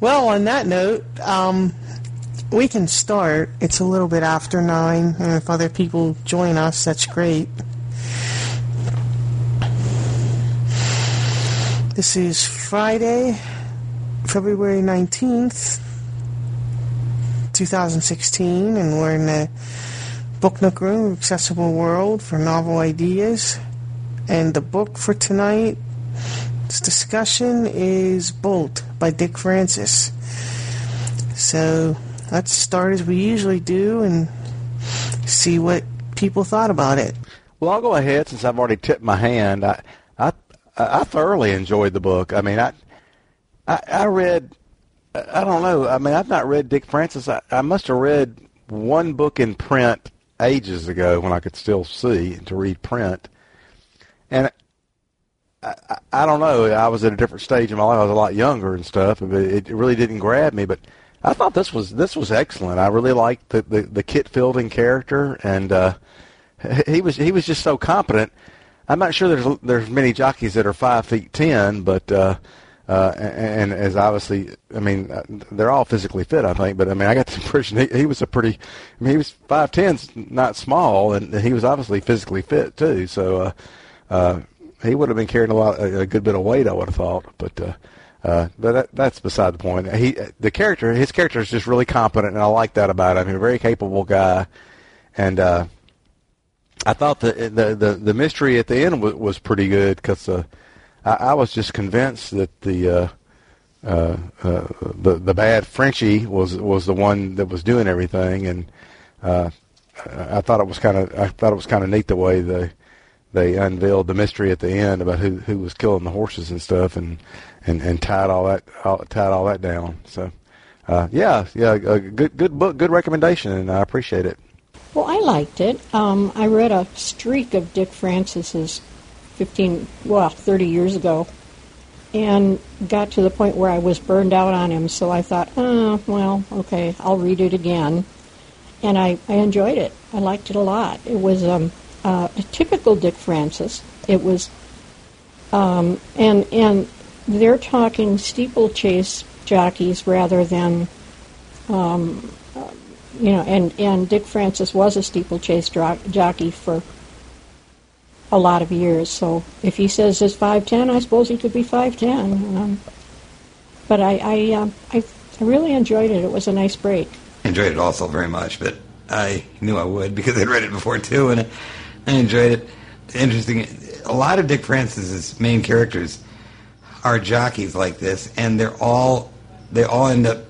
Well, on that note, we can start. It's a little bit after 9, and if other people join us, that's great. This is Friday, February 19th, 2016, and we're in the Book Nook Room, Accessible World for Novel Ideas. And the book for tonight's discussion is Bolt by Dick Francis. So let's start as we usually do and see what people thought about it. Well, I'll go ahead since I've already tipped my hand. I thoroughly enjoyed the book. I mean, I read, I don't know, I mean, I've not read Dick Francis. I must have read one book in print ages ago when I could still see to read print. And I don't know, I was at a different stage in my life. I was a lot younger and stuff, but it really didn't grab me. But I thought this was excellent. I really liked the Kit Fielding character, and he was just so competent. I'm not sure there's many jockeys that are 5'10", but and as obviously, I mean, they're all physically fit, I think. But I mean, I got the impression he was a pretty. I mean, he was 5'10", not small, and he was obviously physically fit too. So he would have been carrying a good bit of weight, I would have thought. But that's beside the point. His character is just really competent, and I like that about him. He's a very capable guy, and. I thought the mystery at the end was pretty good because I was just convinced that the bad Frenchie was the one that was doing everything, and I thought it was kind of neat the way they unveiled the mystery at the end about who was killing the horses and stuff, and tied all that down. So a good book, good recommendation, and I appreciate it. Well, I liked it. I read a streak of Dick Francis's 30 years ago, and got to the point where I was burned out on him, so I thought, okay, I'll read it again. And I enjoyed it. I liked it a lot. It was a typical Dick Francis. It was, and they're talking steeplechase jockeys rather than... and Dick Francis was a steeplechase jockey for a lot of years. So if he says he's 5'10", I suppose he could be 5'10". But I really enjoyed it. It was a nice break. Enjoyed it also very much, but I knew I would because I'd read it before too, and I enjoyed it. Interesting. A lot of Dick Francis's main characters are jockeys like this, and they all end up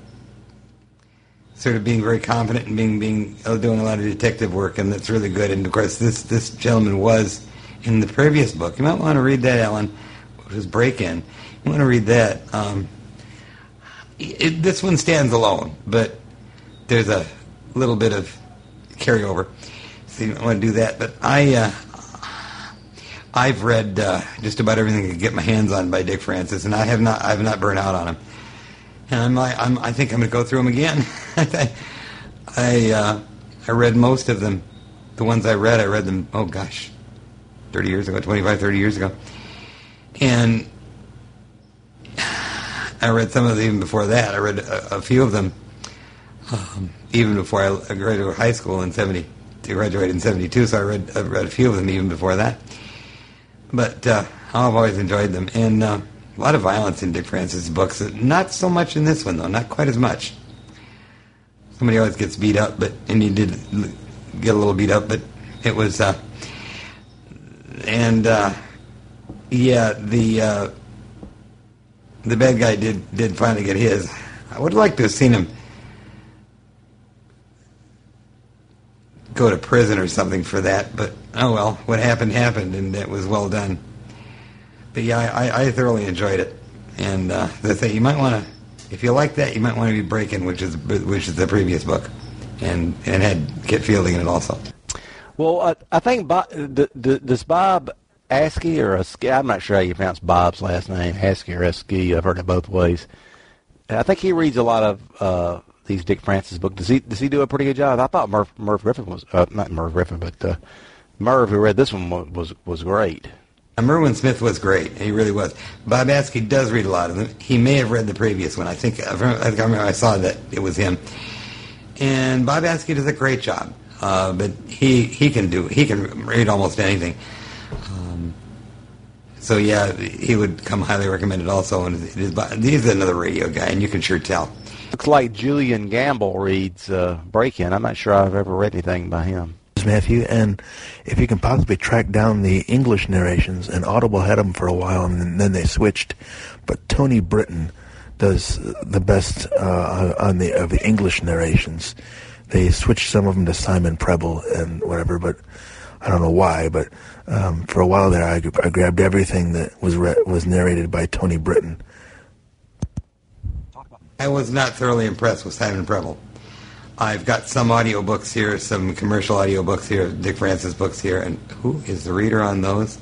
sort of being very competent and doing a lot of detective work, and that's really good. And of course, this gentleman was in the previous book. You might want to read that, Alan, which was Break-In. You want to read that. This one stands alone, but there's a little bit of carryover, so you don't want to do that. But I've read just about everything I could get my hands on by Dick Francis, and I've not burnt out on him. And I think I'm going to go through them again. I read most of them. The ones I read them, 30 years ago. And I read some of them even before that. I read a few of them even before I graduated high school in 70. I graduated in 72, so I read a few of them even before that. But I've always enjoyed them. And... a lot of violence in Dick Francis' books. Not so much in this one, though. Not quite as much. Somebody always gets beat up, and he did get a little beat up, but it was... the bad guy did finally get his. I would like to have seen him go to prison or something for that, but, oh well, what happened, and it was well done. But yeah, I thoroughly enjoyed it, and as I say, you might want to, if you like that, you might want to be Break-In, which is the previous book, and had Kit Fielding in it also. Well, I think does Bob Askey or Askey? I'm not sure how you pronounce Bob's last name, Askey or Askey. I've heard it both ways. I think he reads a lot of these Dick Francis books. Does he do a pretty good job? I thought Merv Griffin was not Merv Griffin, but Merv who read this one was great. Merwin Smith was great. He really was. Bob Askey does read a lot of them. He may have read the previous one. I remember I saw that it was him. And Bob Askey does a great job. But he can read almost anything. So yeah, he would come highly recommended also. And he's another radio guy, and you can sure tell. Looks like Julian Gamble reads Break-In. I'm not sure I've ever read anything by him. Matthew, and if you can possibly track down the English narrations, and Audible had them for a while, and then they switched. But Tony Britton does the best of the English narrations. They switched some of them to Simon Prebble and whatever, but I don't know why. But for a while there, I grabbed everything that was narrated by Tony Britton. I was not thoroughly impressed with Simon Prebble. I've got some audiobooks here, some commercial audiobooks here, Dick Francis books here, and who is the reader on those?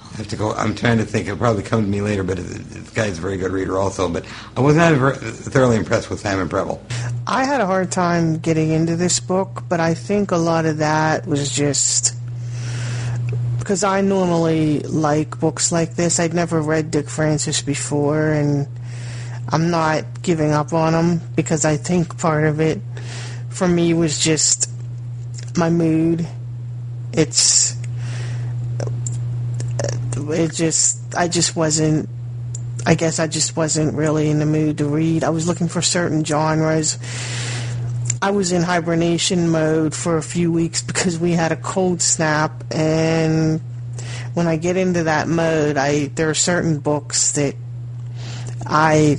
I'll have to go. I'm trying to think. It'll probably come to me later, but this guy's a very good reader also. But I was not thoroughly impressed with Simon Prebble. I had a hard time getting into this book, but I think a lot of that was just because I normally like books like this. I'd never read Dick Francis before, and I'm not giving up on them because I think part of it for me was just my mood. I guess I just wasn't really in the mood to read. I was looking for certain genres. I was in hibernation mode for a few weeks because we had a cold snap, and when I get into that mode, there are certain books that I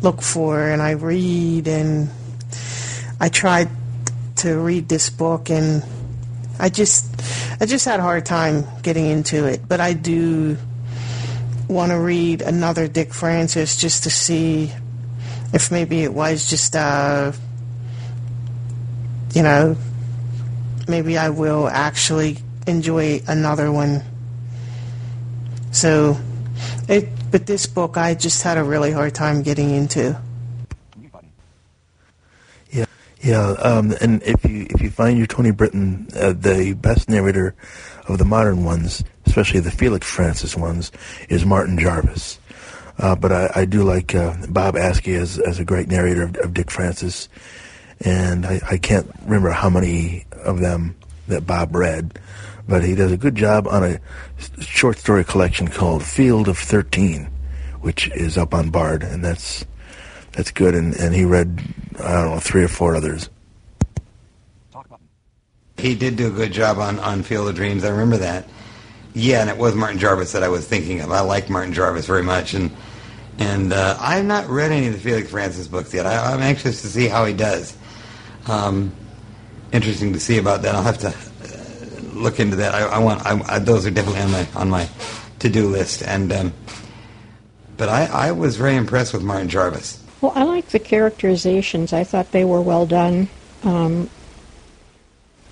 look for and I read, and I tried to read this book, and I just had a hard time getting into it. But I do want to read another Dick Francis just to see if maybe it was just maybe I will actually enjoy another one. But this book, I just had a really hard time getting into. Yeah. And if you find your Tony Britton, the best narrator of the modern ones, especially the Felix Francis ones, is Martin Jarvis. But I do like Bob Askey as a great narrator of Dick Francis, and I can't remember how many of them that Bob read. But he does a good job on a short story collection called Field of 13, which is up on Bard, and that's good. And he read, I don't know, 3 or 4 others. He did do a good job on Field of Dreams. I remember that. Yeah, and it was Martin Jarvis that I was thinking of. I like Martin Jarvis very much, and I've not read any of the Felix Francis books yet. I'm anxious to see how he does. Interesting to see about that. I'll have to look into that. Those are definitely on my to-do list. And but I was very impressed with Martin Jarvis. Well, I like the characterizations. I thought they were well done.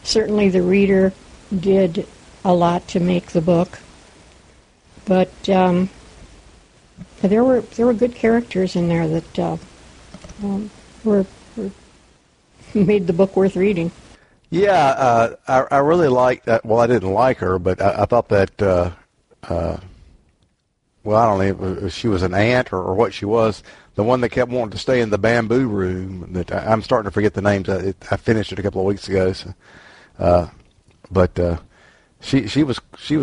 Certainly, the reader did a lot to make the book, but there were good characters in there that made the book worth reading. Yeah, I really liked that. Well, I didn't like her, but I thought that, I don't know if she was an aunt or what she was, the one that kept wanting to stay in the bamboo room. That I'm starting to forget the names. I finished it a couple of weeks ago, so, but she was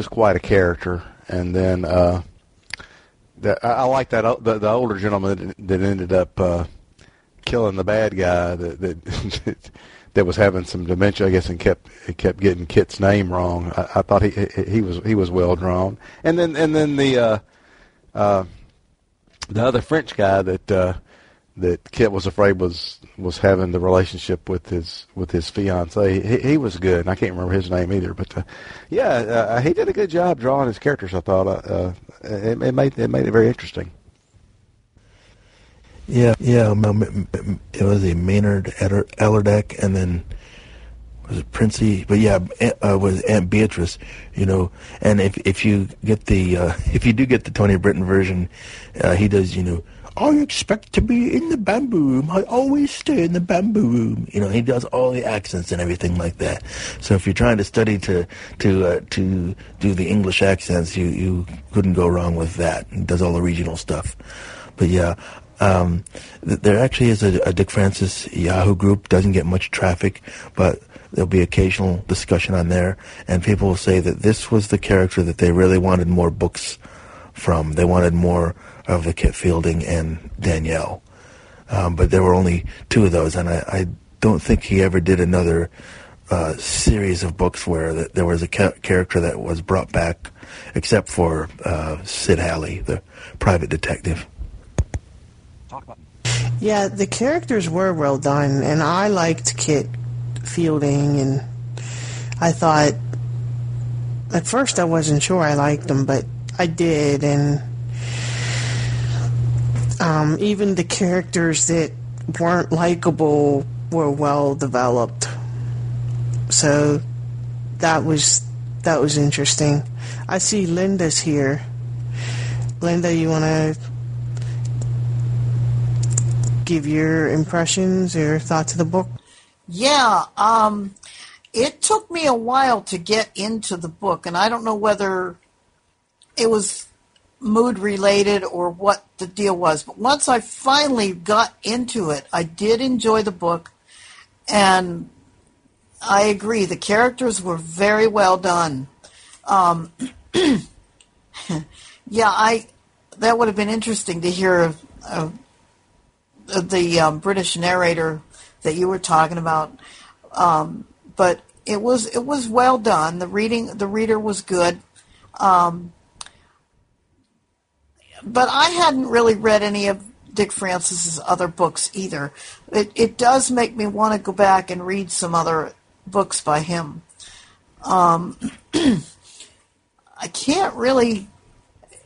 quite a character. And then I liked that the older gentleman that ended up killing the bad guy that was having some dementia, I guess, and kept getting Kit's name wrong. I thought he was well drawn, and then the other French guy that Kit was afraid was having the relationship with his fiancée. He was good, and I can't remember his name either. But he did a good job drawing his characters. I thought it made it very interesting. Yeah. It was a Maynard Allerdack, and then was it Princey? But yeah, was Aunt Beatrice. You know, and if you do get the Tony Britton version, he does I expect to be in the bamboo room. I always stay in the bamboo room. You know, he does all the accents and everything like that. So if you're trying to study to do the English accents, you couldn't go wrong with that. He does all the regional stuff. But yeah, there actually is a Dick Francis Yahoo group. Doesn't get much traffic, but there'll be occasional discussion on there, and people will say that this was the character that they really wanted more books from. They wanted more of the Kit Fielding and Danielle. But there were only two of those, and I don't think he ever did another series of books where there was a character that was brought back, except for Sid Halley, the private detective. Yeah, the characters were well done, and I liked Kit Fielding, and I thought, at first I wasn't sure I liked him, but I did, and even the characters that weren't likable were well developed, so that was interesting. I see Linda's here. Linda, you want to give your impressions or thoughts of the book? Yeah, it took me a while to get into the book, and I don't know whether it was mood-related or what the deal was. But once I finally got into it, I did enjoy the book, and I agree. The characters were very well done. Yeah, that would have been interesting to hear the British narrator that you were talking about, but it was well done. The reader was good, but I hadn't really read any of Dick Francis's other books either. It does make me want to go back and read some other books by him. I can't really.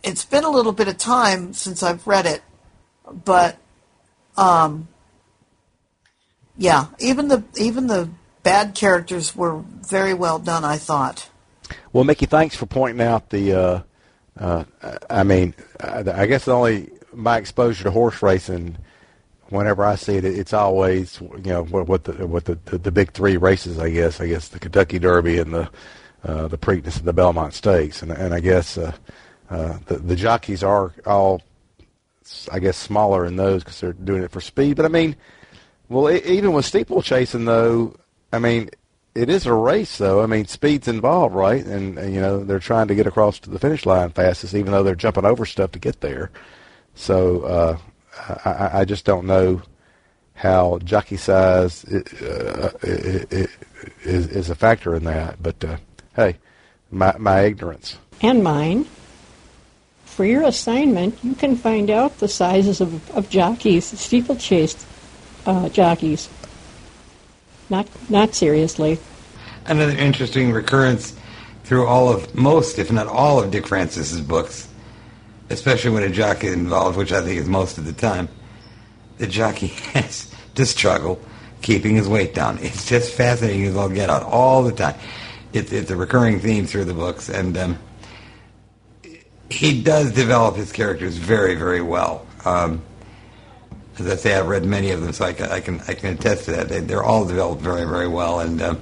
It's been a little bit of time since I've read it, but. Yeah, even the bad characters were very well done, I thought. Well, Mickey, thanks for pointing out the. I guess my exposure to horse racing, whenever I see it, it's always what the big three races. I guess the Kentucky Derby and the Preakness and the Belmont Stakes, and I guess the jockeys are all, I guess, smaller in those because they're doing it for speed. But I mean. Well, even with steeplechasing, though, I mean, it is a race, though. I mean, speed's involved, right? And they're trying to get across to the finish line fastest, even though they're jumping over stuff to get there. So I just don't know how jockey size is a factor in that. But, hey, my ignorance. And mine. For your assignment, you can find out the sizes of jockeys, steeplechased. Jockeys. Not seriously. Another interesting recurrence through most, if not all, of Dick Francis's books, especially when a jockey is involved, which I think is most of the time, the jockey has to struggle keeping his weight down. It's just fascinating as all get out all the time. It's a recurring theme through the books, and he does develop his characters very, very well. As I say, I've read many of them, so I can attest to that. They're all developed very, very well, and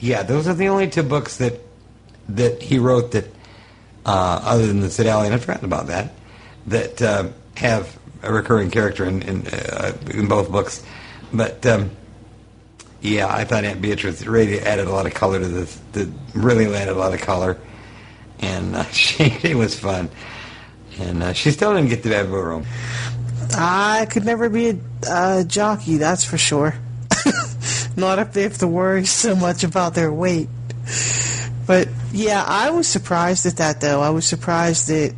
yeah, those are the only two books that he wrote that, other than the Sid Halley, and I've forgotten about that, that have a recurring character in both books. But yeah, I thought Aunt Beatrice really added a lot of color to this. And it was fun, and she still didn't get to that bamboo room. I could never be a jockey, that's for sure. Not if they have to worry so much about their weight. But, yeah, I was surprised at that, though. I was surprised that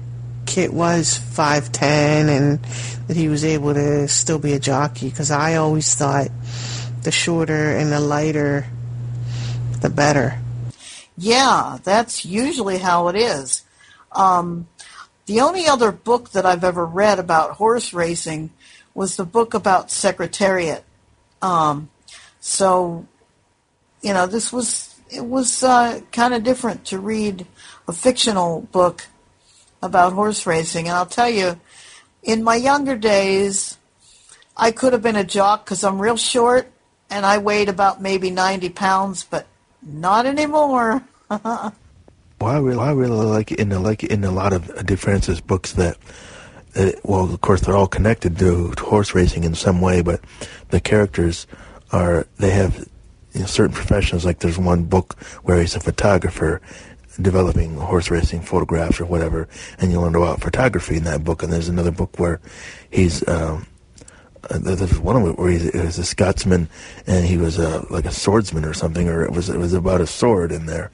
Kit was 5'10", and that he was able to still be a jockey, because I always thought the shorter and the lighter, the better. Yeah, that's usually how it is. The only other book that I've ever read about horse racing was the book about Secretariat. It was kind of different to read a fictional book about horse racing. And I'll tell you, In my younger days, I could have been a jock because I'm real short and I weighed about maybe 90 pounds, but not anymore. Well, I really like in a lot of Dick Francis books that, well, of course, they're all connected to horse racing in some way, but the characters have certain professions. Like there's one book where he's a photographer developing horse racing photographs or whatever, and you learn about photography in that book. And there's another book where he's there's one of them where he was a Scotsman and he was like a swordsman or something, or it was about a sword in there.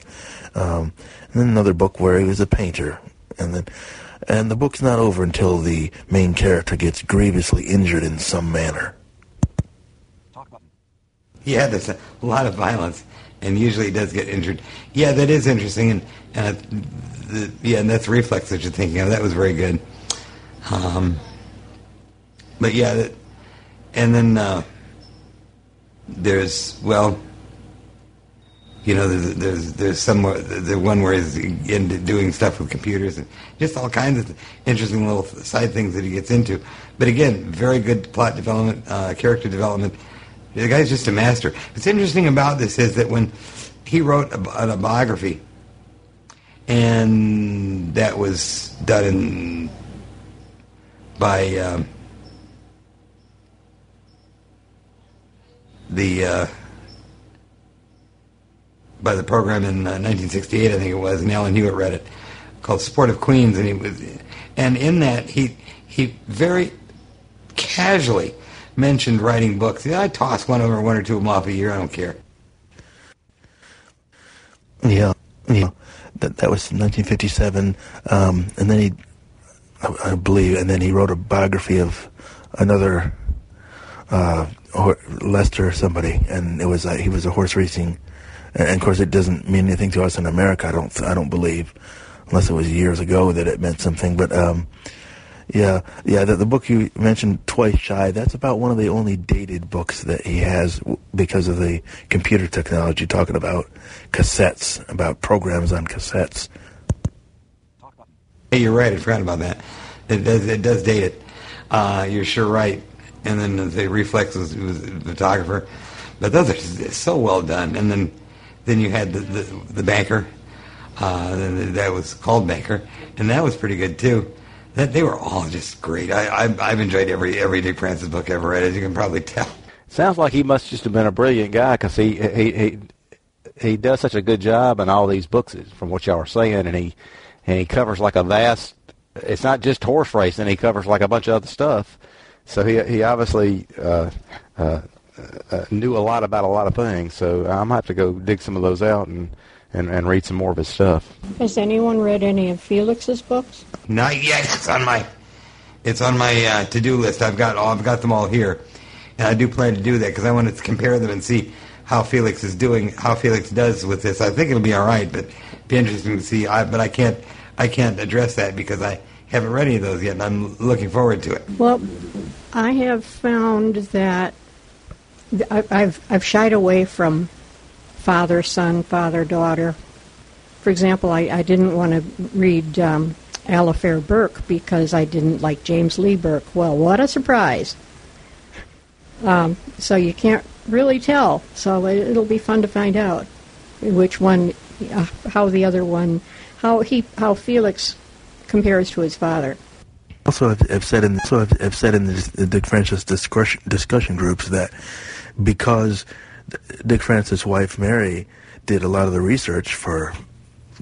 And then another book where he was a painter, and the book's not over until the main character gets grievously injured in some manner. Yeah, there's a lot of violence, and usually he does get injured. Yeah, that is interesting, and that's Reflex that you're thinking of. That was very good. But yeah, and then there's, well, you know, there's some, the one where he's into doing stuff with computers and just all kinds of interesting little side things that he gets into. But again, very good plot development, character development. The guy's just a master. What's interesting about this is that when he wrote a biography, and that was done by by the program in 1968, I think it was, and Alan Hewitt read it, called Sport of Queens, and in that he very casually mentioned writing books. Yeah, I toss one or two of them off a year. I don't care. Yeah. That was 1957, and then he, I believe, and then he wrote a biography of another Lester or somebody, and it was he was a horse racing. And of course, it doesn't mean anything to us in America. I don't believe, unless it was years ago that it meant something. But the book you mentioned, Twice Shy, that's about one of the only dated books that he has because of the computer technology, talking about cassettes, about programs on cassettes. Hey, you're right. I forgot about that. It does date it. You're sure right. And then the Reflex was a photographer, but those are so well done. And then. Then you had the Banker, that was called Banker, and that was pretty good too. That they were all just great. I've enjoyed every Dick Francis book I've ever read, as you can probably tell. Sounds like he must just have been a brilliant guy, because he does such a good job in all these books, from what y'all are saying, and he covers like a vast. It's not just horse racing; he covers like a bunch of other stuff. So he obviously. Knew a lot about a lot of things, so I might have to go dig some of those out and read some more of his stuff. Has anyone read any of Felix's books? Not yet. It's on my to-do list. I've got them all here, and I do plan to do that because I want to compare them and see how Felix is doing, how Felix does with this. I think it'll be all right, but it'll be interesting to see. I can't address that because I haven't read any of those yet, and I'm looking forward to it. Well, I have found that. I've shied away from father-son, father-daughter. For example, I didn't want to read Alafair Burke because I didn't like James Lee Burke. Well, what a surprise. So you can't really tell. So it'll be fun to find out which one, how the other one, how Felix compares to his father. Also, I've said in the Dick Francis discussion groups that because Dick Francis' wife Mary did a lot of the research for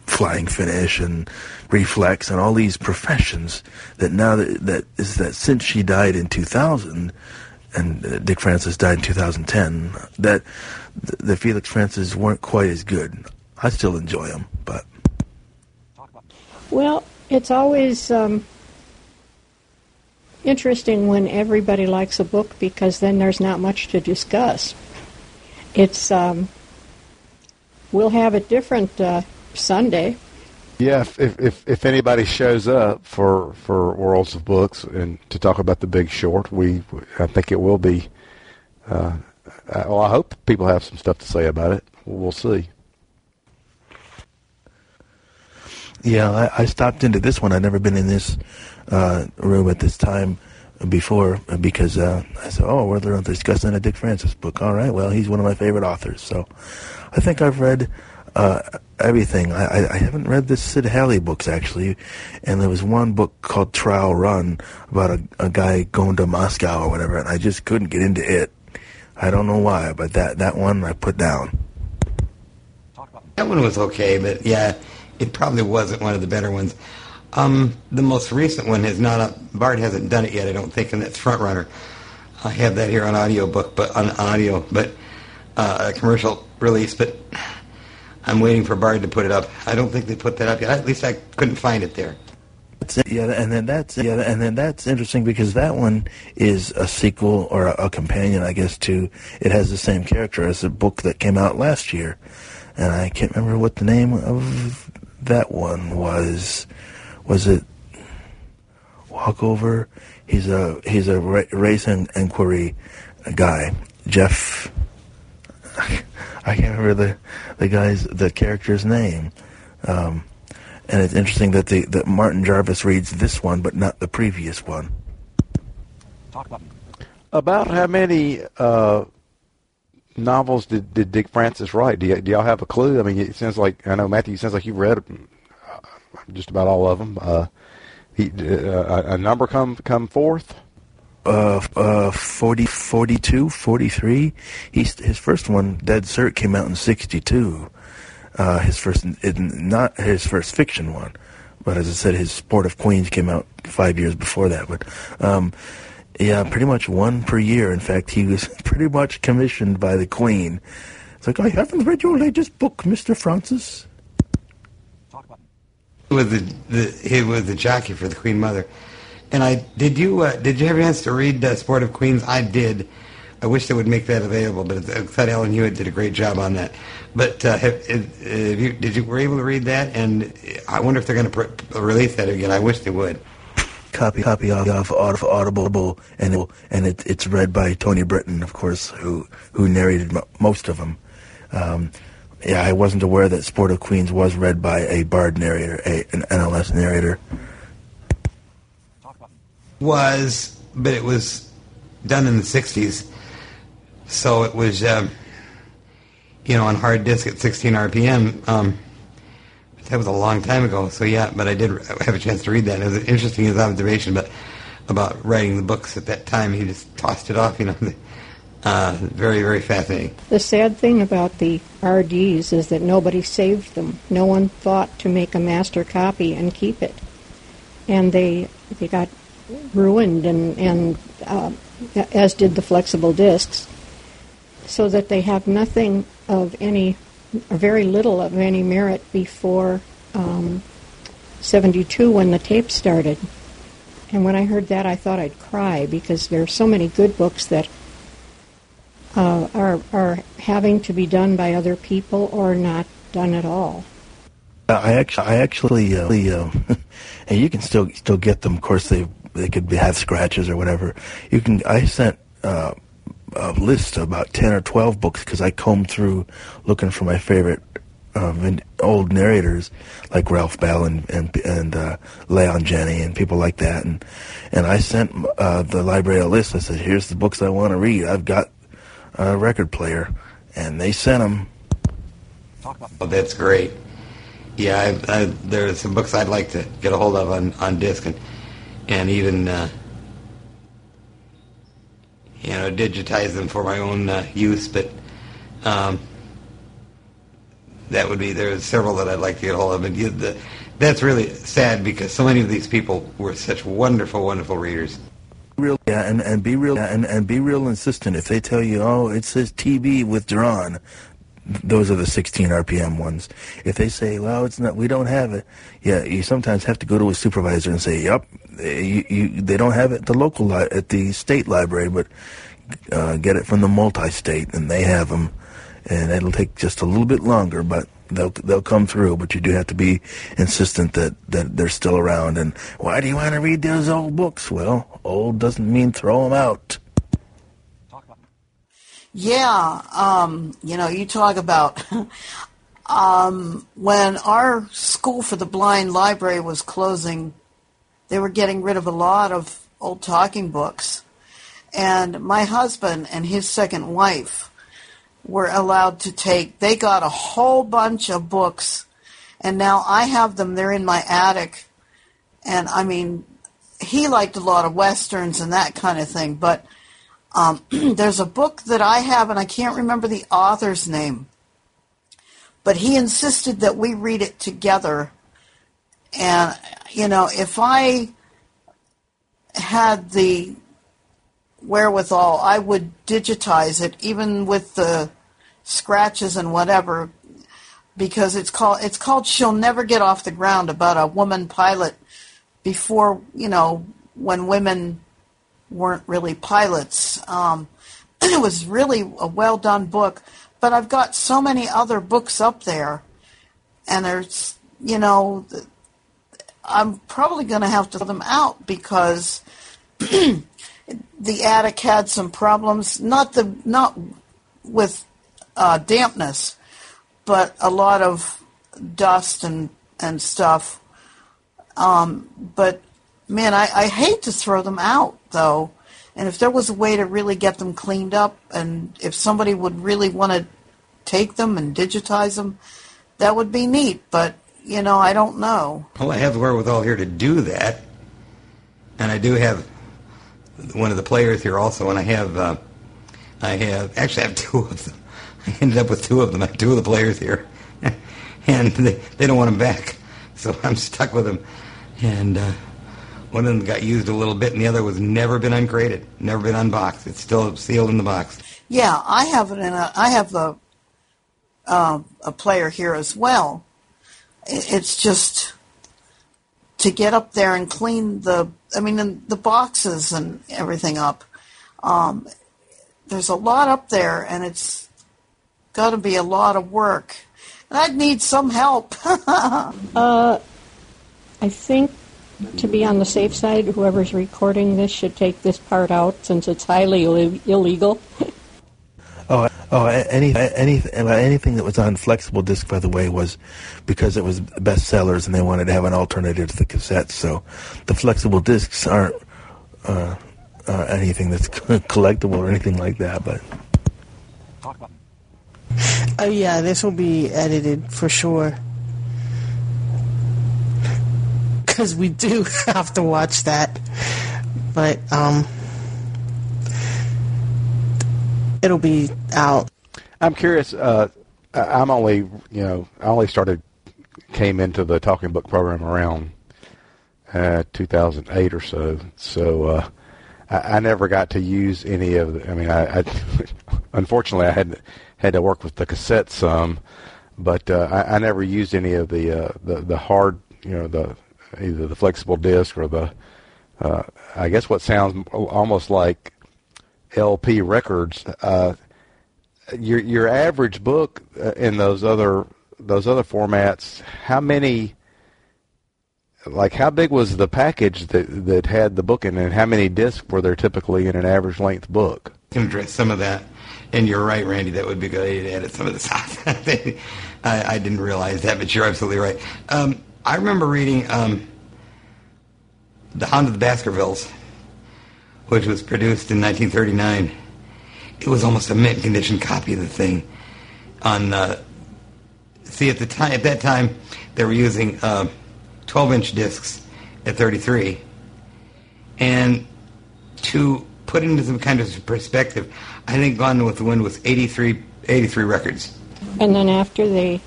Flying Finish and Reflex and all these professions, that now that since she died in 2000 and Dick Francis died in 2010, that the Felix Francis weren't quite as good. I still enjoy them, but well, it's always. Interesting when everybody likes a book, because then there's not much to discuss. It's we'll have a different Sunday. Yeah, if anybody shows up for Worlds of Books and to talk about The Big Short, I think it will be. I hope people have some stuff to say about it. We'll see. Yeah, I stopped into this one. I'd never been in this room at this time before, because I said, oh, we're discussing a Dick Francis book. All right, well, he's one of my favorite authors. So I think I've read everything. I haven't read the Sid Halley books, actually, and there was one book called Trial Run about a guy going to Moscow or whatever, and I just couldn't get into it. I don't know why, but that one I put down. That one was okay, but yeah, it probably wasn't one of the better ones. The most recent one is not up. Bard hasn't done it yet, I don't think, and that's Front Runner. I have that here on audiobook, but a commercial release, but I'm waiting for Bard to put it up. I don't think they put that up yet. At least I couldn't find it there. And then that's interesting, because that one is a sequel or a companion, I guess, to, it has the same character as a book that came out last year, and I can't remember what the name of that one was. Was it Walkover? He's a race inquiry guy, Jeff. I can't remember the character's name. And it's interesting that that Martin Jarvis reads this one, but not the previous one. About how many novels did Dick Francis write? Do y'all have a clue? I mean, it sounds like, I know, Matthew, it sounds like you've read just about all of them. A number come forth? 40, 42, 43. His first one, Dead Cert, came out in 1962. Not his first fiction one, but as I said, his Sport of Queens came out 5 years before that. But yeah, pretty much one per year. In fact, he was pretty much commissioned by the Queen. It's like, I haven't read your latest book, Mr. Francis. He was the jockey for the Queen Mother, and did you have a chance to read Sport of Queens? I did. I wish they would make that available, but I thought Alan Hewitt did a great job on that. But were you able to read that? And I wonder if they're going to release that again. I wish they would. Copy off Audible, and it's read by Tony Britton, of course, who narrated most of them. Yeah, I wasn't aware that Sport of Queens was read by a Bard narrator, an NLS narrator. But it was done in the 1960s. So it was, on hard disk at 16 RPM. That was a long time ago. So yeah, but I did have a chance to read that. And it was interesting, his observation, but about writing the books at that time, he just tossed it off. Very, very fascinating. The sad thing about the RDs is that nobody saved them. No one thought to make a master copy and keep it, and they got ruined, and as did the flexible discs. So that they have nothing of any, or very little of any merit before 1972, when the tape started. And when I heard that, I thought I'd cry, because there are so many good books that are having to be done by other people or not done at all. I actually and you can still get them. Of course, they could have scratches or whatever. You can. I sent a list of about 10 or 12 books, because I combed through looking for my favorite old narrators like Ralph Bell and Leon Jenny and people like that, and I sent the library a list. I said, here's the books I want to read. I've got a record player, and they sent them. Oh, that's great. Yeah, there are some books I'd like to get a hold of on disc and even digitize them for my own use, but there's several that I'd like to get a hold of. And that's really sad, because so many of these people were such wonderful, wonderful readers. Be real insistent. If they tell you, oh, it says TB withdrawn, those are the 16 RPM ones. If they say, well, it's not, we don't have it, yeah, you sometimes have to go to a supervisor and say, yep, they don't have it at the at the state library, but get it from the multi-state, and they have them, and it'll take just a little bit longer, but they'll come through. But you do have to be insistent that they're still around. And why do you want to read those old books? Well, old doesn't mean throw them out. Yeah, you talk about when our School for the Blind library was closing They were getting rid of a lot of old talking books. And my husband and his second wife were allowed to take, they got a whole bunch of books, and now I have them. They're in my attic. And, I mean, he liked a lot of Westerns and that kind of thing. But there's a book that I have, and I can't remember the author's name. But he insisted that we read it together. And, you know, if I had the wherewithal, I would digitize it, even with the scratches and whatever, because it's called She'll Never Get Off the Ground, about a woman pilot before, you know, when women weren't really pilots. It was really a well-done book, but I've got so many other books up there, and there's, you know, I'm probably going to have to throw them out because the attic had some problems, not with dampness, but a lot of dust and stuff. But, man, I hate to throw them out, though. And if there was a way to really get them cleaned up, and if somebody would really want to take them and digitize them, that would be neat, but, you know, I don't know. Well, I have the wherewithal here to do that, and I do have one of the players here also, and I have two of them. I ended up with two of them. I have two of the players here, and they don't want them back, so I'm stuck with them. And one of them got used a little bit, and the other was never been uncrated, never been unboxed. It's still sealed in the box. Yeah, I have it in a. I have a player here as well. It's just to get up there and clean the boxes and everything up. There's a lot up there, and it's got to be a lot of work. And I'd need some help. I think, to be on the safe side, whoever's recording this should take this part out since it's highly illegal. Anything that was on flexible disc, by the way, was because it was bestsellers and they wanted to have an alternative to the cassettes. So the flexible discs aren't anything that's collectible or anything like that. But yeah, this will be edited for sure because we do have to watch that. But it'll be out. I'm curious. I came into the talking book program around 2008 or so. So I never got to use any of the. I mean, unfortunately I had to work with the cassettes some, but I never used any of the hard, you know, the either the flexible disc or the. I guess what sounds almost like LP records. Your average book in those other formats. How many? Like, how big was the package that had the book in, and how many discs were there typically in an average length book? I can address some of that, and you're right, Randy. That would be good. I'd edit some of this out. I didn't realize that, but you're absolutely right. I remember reading The Hound of the Baskervilles, which was produced in 1939. It was almost a mint-condition copy of the thing. At that time, they were using 12-inch discs at 33. And to put into some kind of perspective, I think Gone with the Wind was 83 records. And then after they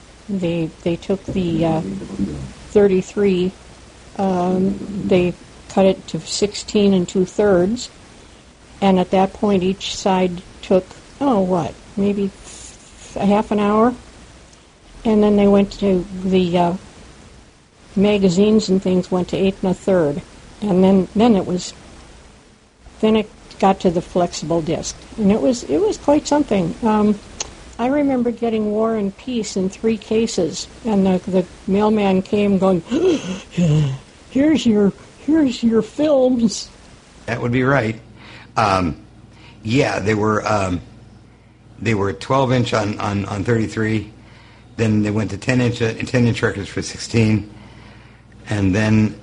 took the 33, they cut it to 16 2/3, and at that point each side took, maybe a half an hour, and then they went to the magazines and things went to 8 1/3, and then it got to the flexible disc, and it was quite something. I remember getting War and Peace in 3 cases, and the mailman came going, Here's your films. That would be right. They were 12-inch on 33. Then they went to 10-inch records for 16, and then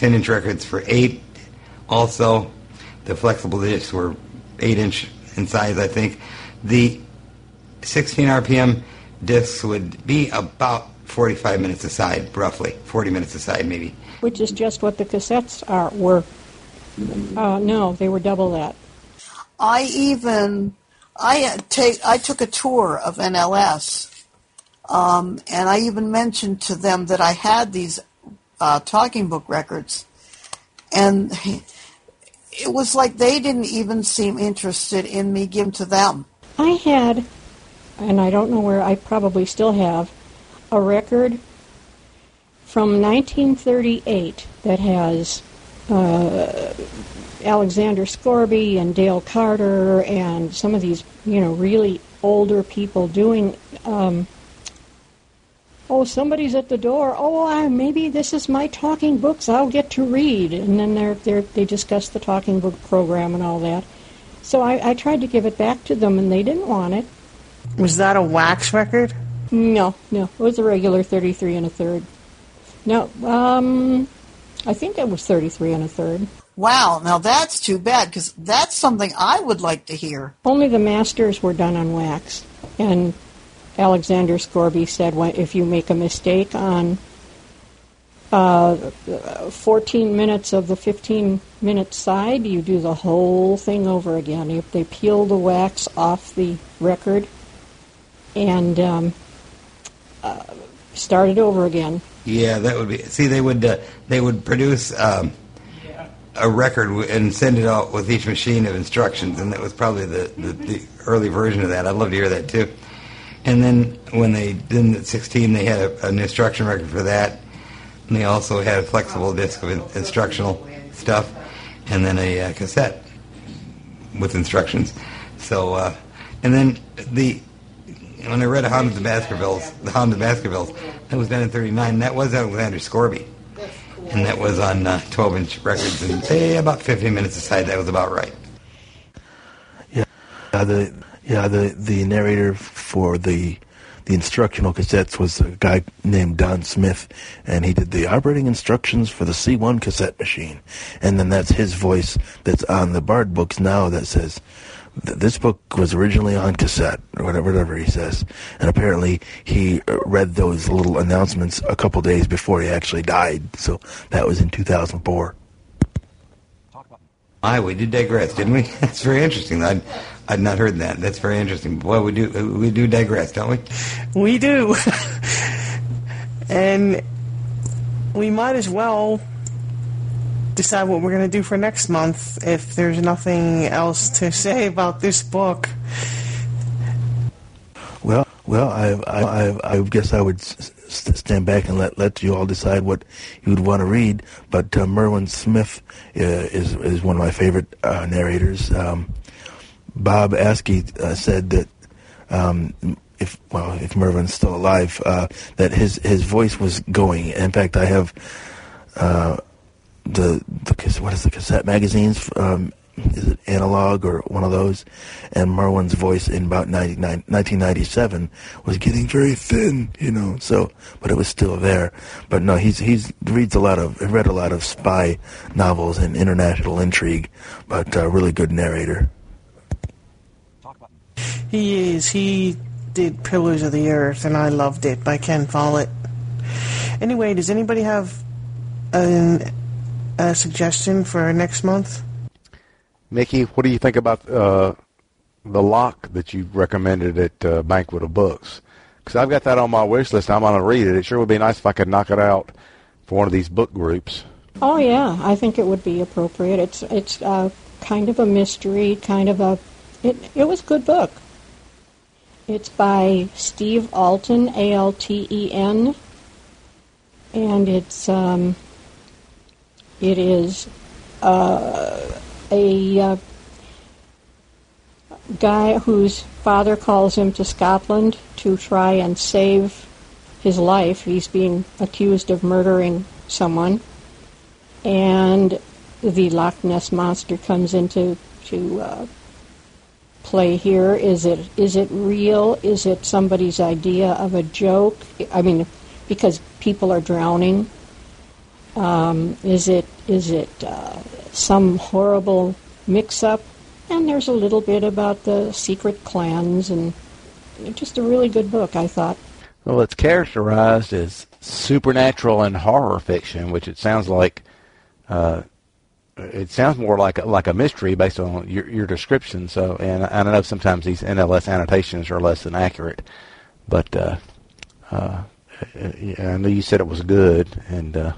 10-inch records for 8. Also, the flexible discs were 8-inch in size, I think. The 16 RPM discs would be about 45 minutes aside, roughly. 40 minutes aside, maybe. Which is just what the cassettes were. No, they were double that. I took a tour of NLS, and I even mentioned to them that I had these talking book records, and it was like they didn't even seem interested in me giving to them. I had, and I don't know where, I probably still have, a record from 1938 that has Alexander Scourby and Dale Carter and some of these, you know, really older people doing, oh, somebody's at the door, maybe this is my talking books I'll get to read. And then they discuss the talking book program and all that. So I tried to give it back to them, and they didn't want it. Was that a wax record? No. It was a regular 33 1/3. No, I think it was 33 1/3. Wow, now that's too bad, because that's something I would like to hear. Only the masters were done on wax, and Alexander Scourby said, well, if you make a mistake on 14 minutes of the 15-minute side, you do the whole thing over again. If they peel the wax off the record and start it over again. Yeah, that would be. See, they would produce a record and send it out with each machine of instructions, and that was probably the early version of that. I'd love to hear that too. And then when they did at 16, they had an instruction record for that, and they also had a flexible disc of instructional stuff, and then a cassette with instructions. So, and then when I read The Hound of the Baskervilles, that was done in 1939. That was Alexander Scourby. And that was on 12-inch records, and about 15 minutes aside. That was about right. The narrator for the instructional cassettes was a guy named Don Smith, and he did the operating instructions for the C1 cassette machine, and then that's his voice that's on the Bard books now that says, this book was originally on cassette, or whatever he says. And apparently he read those little announcements a couple days before he actually died. So that was in 2004. We did digress, didn't we? That's very interesting. I'd not heard that. That's very interesting. Boy, we do digress, don't we? We do. And we might as well decide what we're going to do for next month if there's nothing else to say about this book. Well, I guess I would stand back and let you all decide what you would want to read. But Merwin Smith is one of my favorite narrators. Bob Askey said that if Merwin's still alive, that his voice was going. In fact, I have. What is the cassette magazines? Is it Analog or one of those? And Merwin's voice in about 1997 was getting very thin, you know. So, but it was still there. But no, he read a lot of spy novels and international intrigue. But a really good narrator. He is. He did Pillars of the Earth, and I loved it by Ken Follett. Anyway, does anybody have a suggestion for next month? Mickey, what do you think about The Loch that you recommended at Banquet of Books? Because I've got that on my wish list. I'm going to read it. It sure would be nice if I could knock it out for one of these book groups. Oh, yeah. I think it would be appropriate. It's kind of a mystery, kind of a... It was a good book. It's by Steve Alten, A-L-T-E-N, and it's... It is a guy whose father calls him to Scotland to try and save his life. He's being accused of murdering someone, and the Loch Ness monster comes into play here. Is it real? Is it somebody's idea of a joke? I mean, because people are drowning. Is it some horrible mix-up? And there's a little bit about the secret clans, and just a really good book, I thought. Well, it's characterized as supernatural and horror fiction, which it sounds like. It sounds more like a mystery based on your description. So, and I know sometimes these NLS annotations are less than accurate, but I know you said it was good, and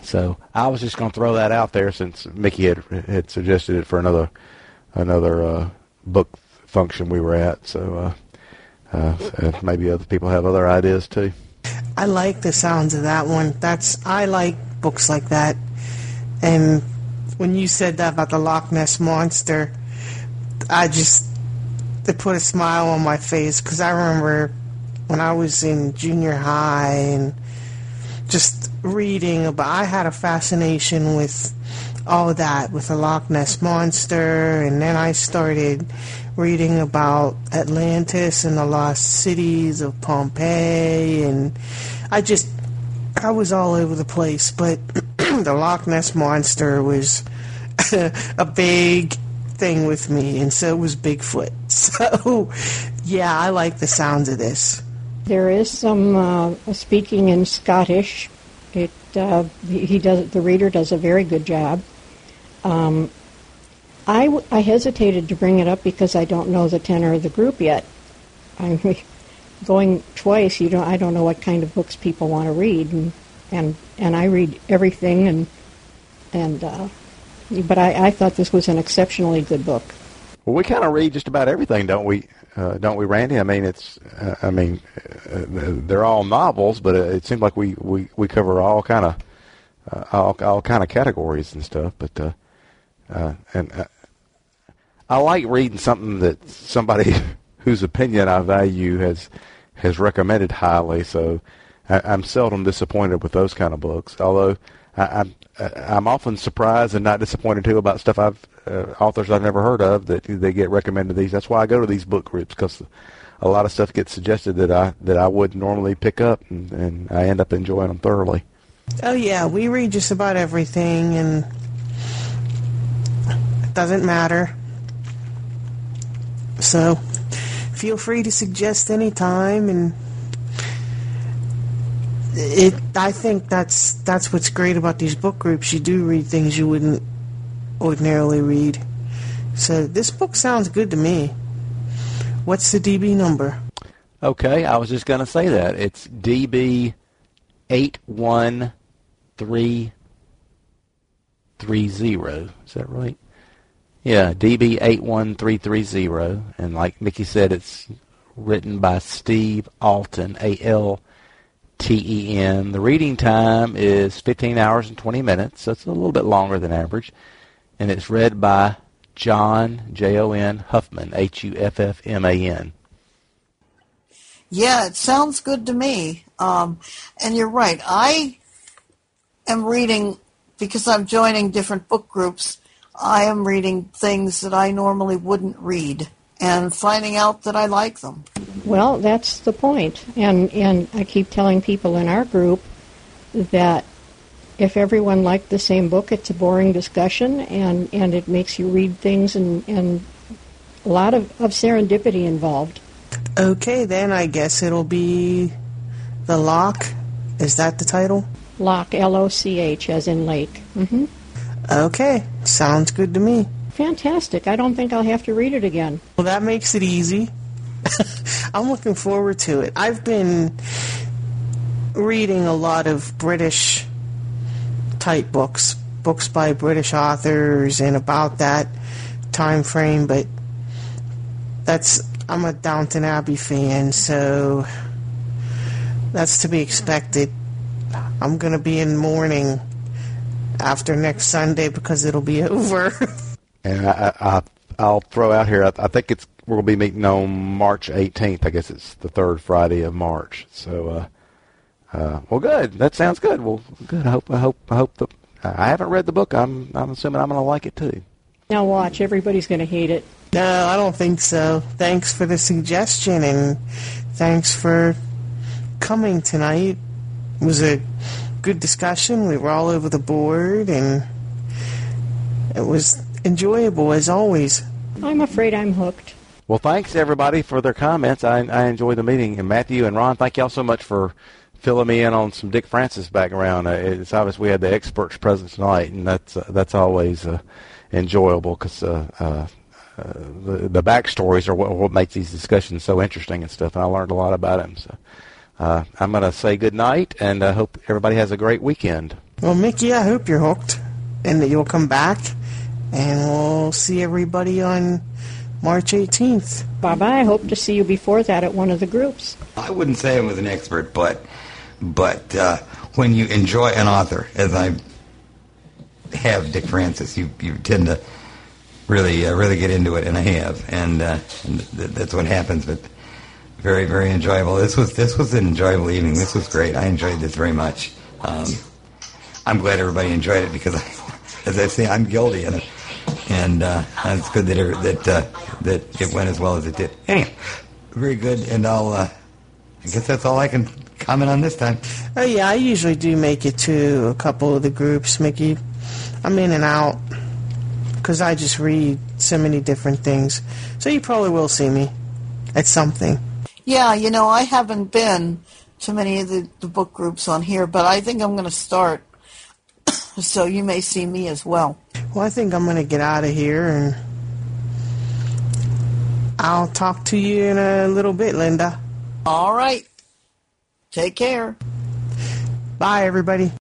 so I was just going to throw that out there since Mickey had suggested it for another book function we were at. So maybe other people have other ideas too. I like the sounds of that one. I like books like that. And when you said that about the Loch Ness Monster, it put a smile on my face, because I remember when I was in junior high and just reading about, I had a fascination with all that, with the Loch Ness Monster, and then I started reading about Atlantis and the lost cities of Pompeii, and I was all over the place, but the Loch Ness Monster was a big thing with me, and so was Bigfoot. So, yeah, I like the sounds of this. There is some speaking in Scottish. The reader does a very good job. I hesitated to bring it up because I don't know the tenor of the group yet. I'm going twice. I don't know what kind of books people want to read, and I read everything, but I thought this was an exceptionally good book. Well, we kind of read just about everything, don't we? Randy? I mean, they're all novels, but it seems like we cover all kind of categories and stuff. But I like reading something that somebody whose opinion I value has recommended highly. So I'm seldom disappointed with those kind of books, although I'm often surprised and not disappointed too about stuff authors I've never heard of that they get recommended these. That's why I go to these book groups, because a lot of stuff gets suggested that I would normally pick up, and I end up enjoying them thoroughly. Oh yeah, we read just about everything, and it doesn't matter. So feel free to suggest any time, and I think that's what's great about these book groups. You do read things you wouldn't ordinarily read. So this book sounds good to me. What's the DB number? Okay, I was just going to say that. It's DB 81330. Is that right? Yeah, DB 81330. And like Mickey said, it's written by Steve Alten, ALTEN. The reading time is 15 hours and 20 minutes, so it's a little bit longer than average. And it's read by John, J-O-N, Huffman, H-U-F-F-M-A-N. Yeah, it sounds good to me. And you're right. I am reading, because I'm joining different book groups, I am reading things that I normally wouldn't read and finding out that I like them. Well, that's the point. And I keep telling people in our group that if everyone liked the same book, it's a boring discussion, and it makes you read things, and a lot of serendipity involved. Okay, then I guess it'll be The Loch. Is that the title? Loch, L-O-C-H, as in lake. Mm-hmm. Okay, sounds good to me. Fantastic. I don't think I'll have to read it again. Well, that makes it easy. I'm looking forward to it. I've been reading a lot of British type books by British authors and about that time frame, but I'm a Downton Abbey fan, so that's to be expected. I'm going to be in mourning after next Sunday because it'll be over. And I'll throw out here, I think we'll be meeting on March 18th. I guess it's the third Friday of March. So, well, good. That sounds good. Well, good. I hope I haven't read the book. I'm assuming I'm going to like it too. Now watch. Everybody's going to hate it. No, I don't think so. Thanks for the suggestion, and thanks for coming tonight. It was a good discussion. We were all over the board, and it was enjoyable as always. I'm afraid I'm hooked. Well, thanks, everybody, for their comments. I enjoyed the meeting. And Matthew and Ron, thank you all so much for filling me in on some Dick Francis background. It's obvious we had the experts present tonight, and that's always enjoyable because the backstories are what makes these discussions so interesting and stuff. And I learned a lot about them. So I'm going to say good night, and I hope everybody has a great weekend. Well, Mickey, I hope you're hooked and that you'll come back, and we'll see everybody on March 18th. Bob, I hope to see you before that at one of the groups. I wouldn't say I was an expert, but when you enjoy an author, as I have Dick Francis, you tend to really get into it, and I have, and that's what happens. But very, very enjoyable. This was an enjoyable evening. This was great. I enjoyed this very much. I'm glad everybody enjoyed it because, as I say, I'm guilty in it, and it's good that it went as well as it did. Anyhow, very good, and I guess that's all I can comment on this time. Oh yeah, I usually do make it to a couple of the groups, Mickey. I'm in and out, because I just read so many different things. So you probably will see me at something. Yeah, I haven't been to many of the book groups on here, but I think I'm going to start. So you may see me as well. Well, I think I'm going to get out of here, and I'll talk to you in a little bit, Linda. All right. Take care. Bye, everybody.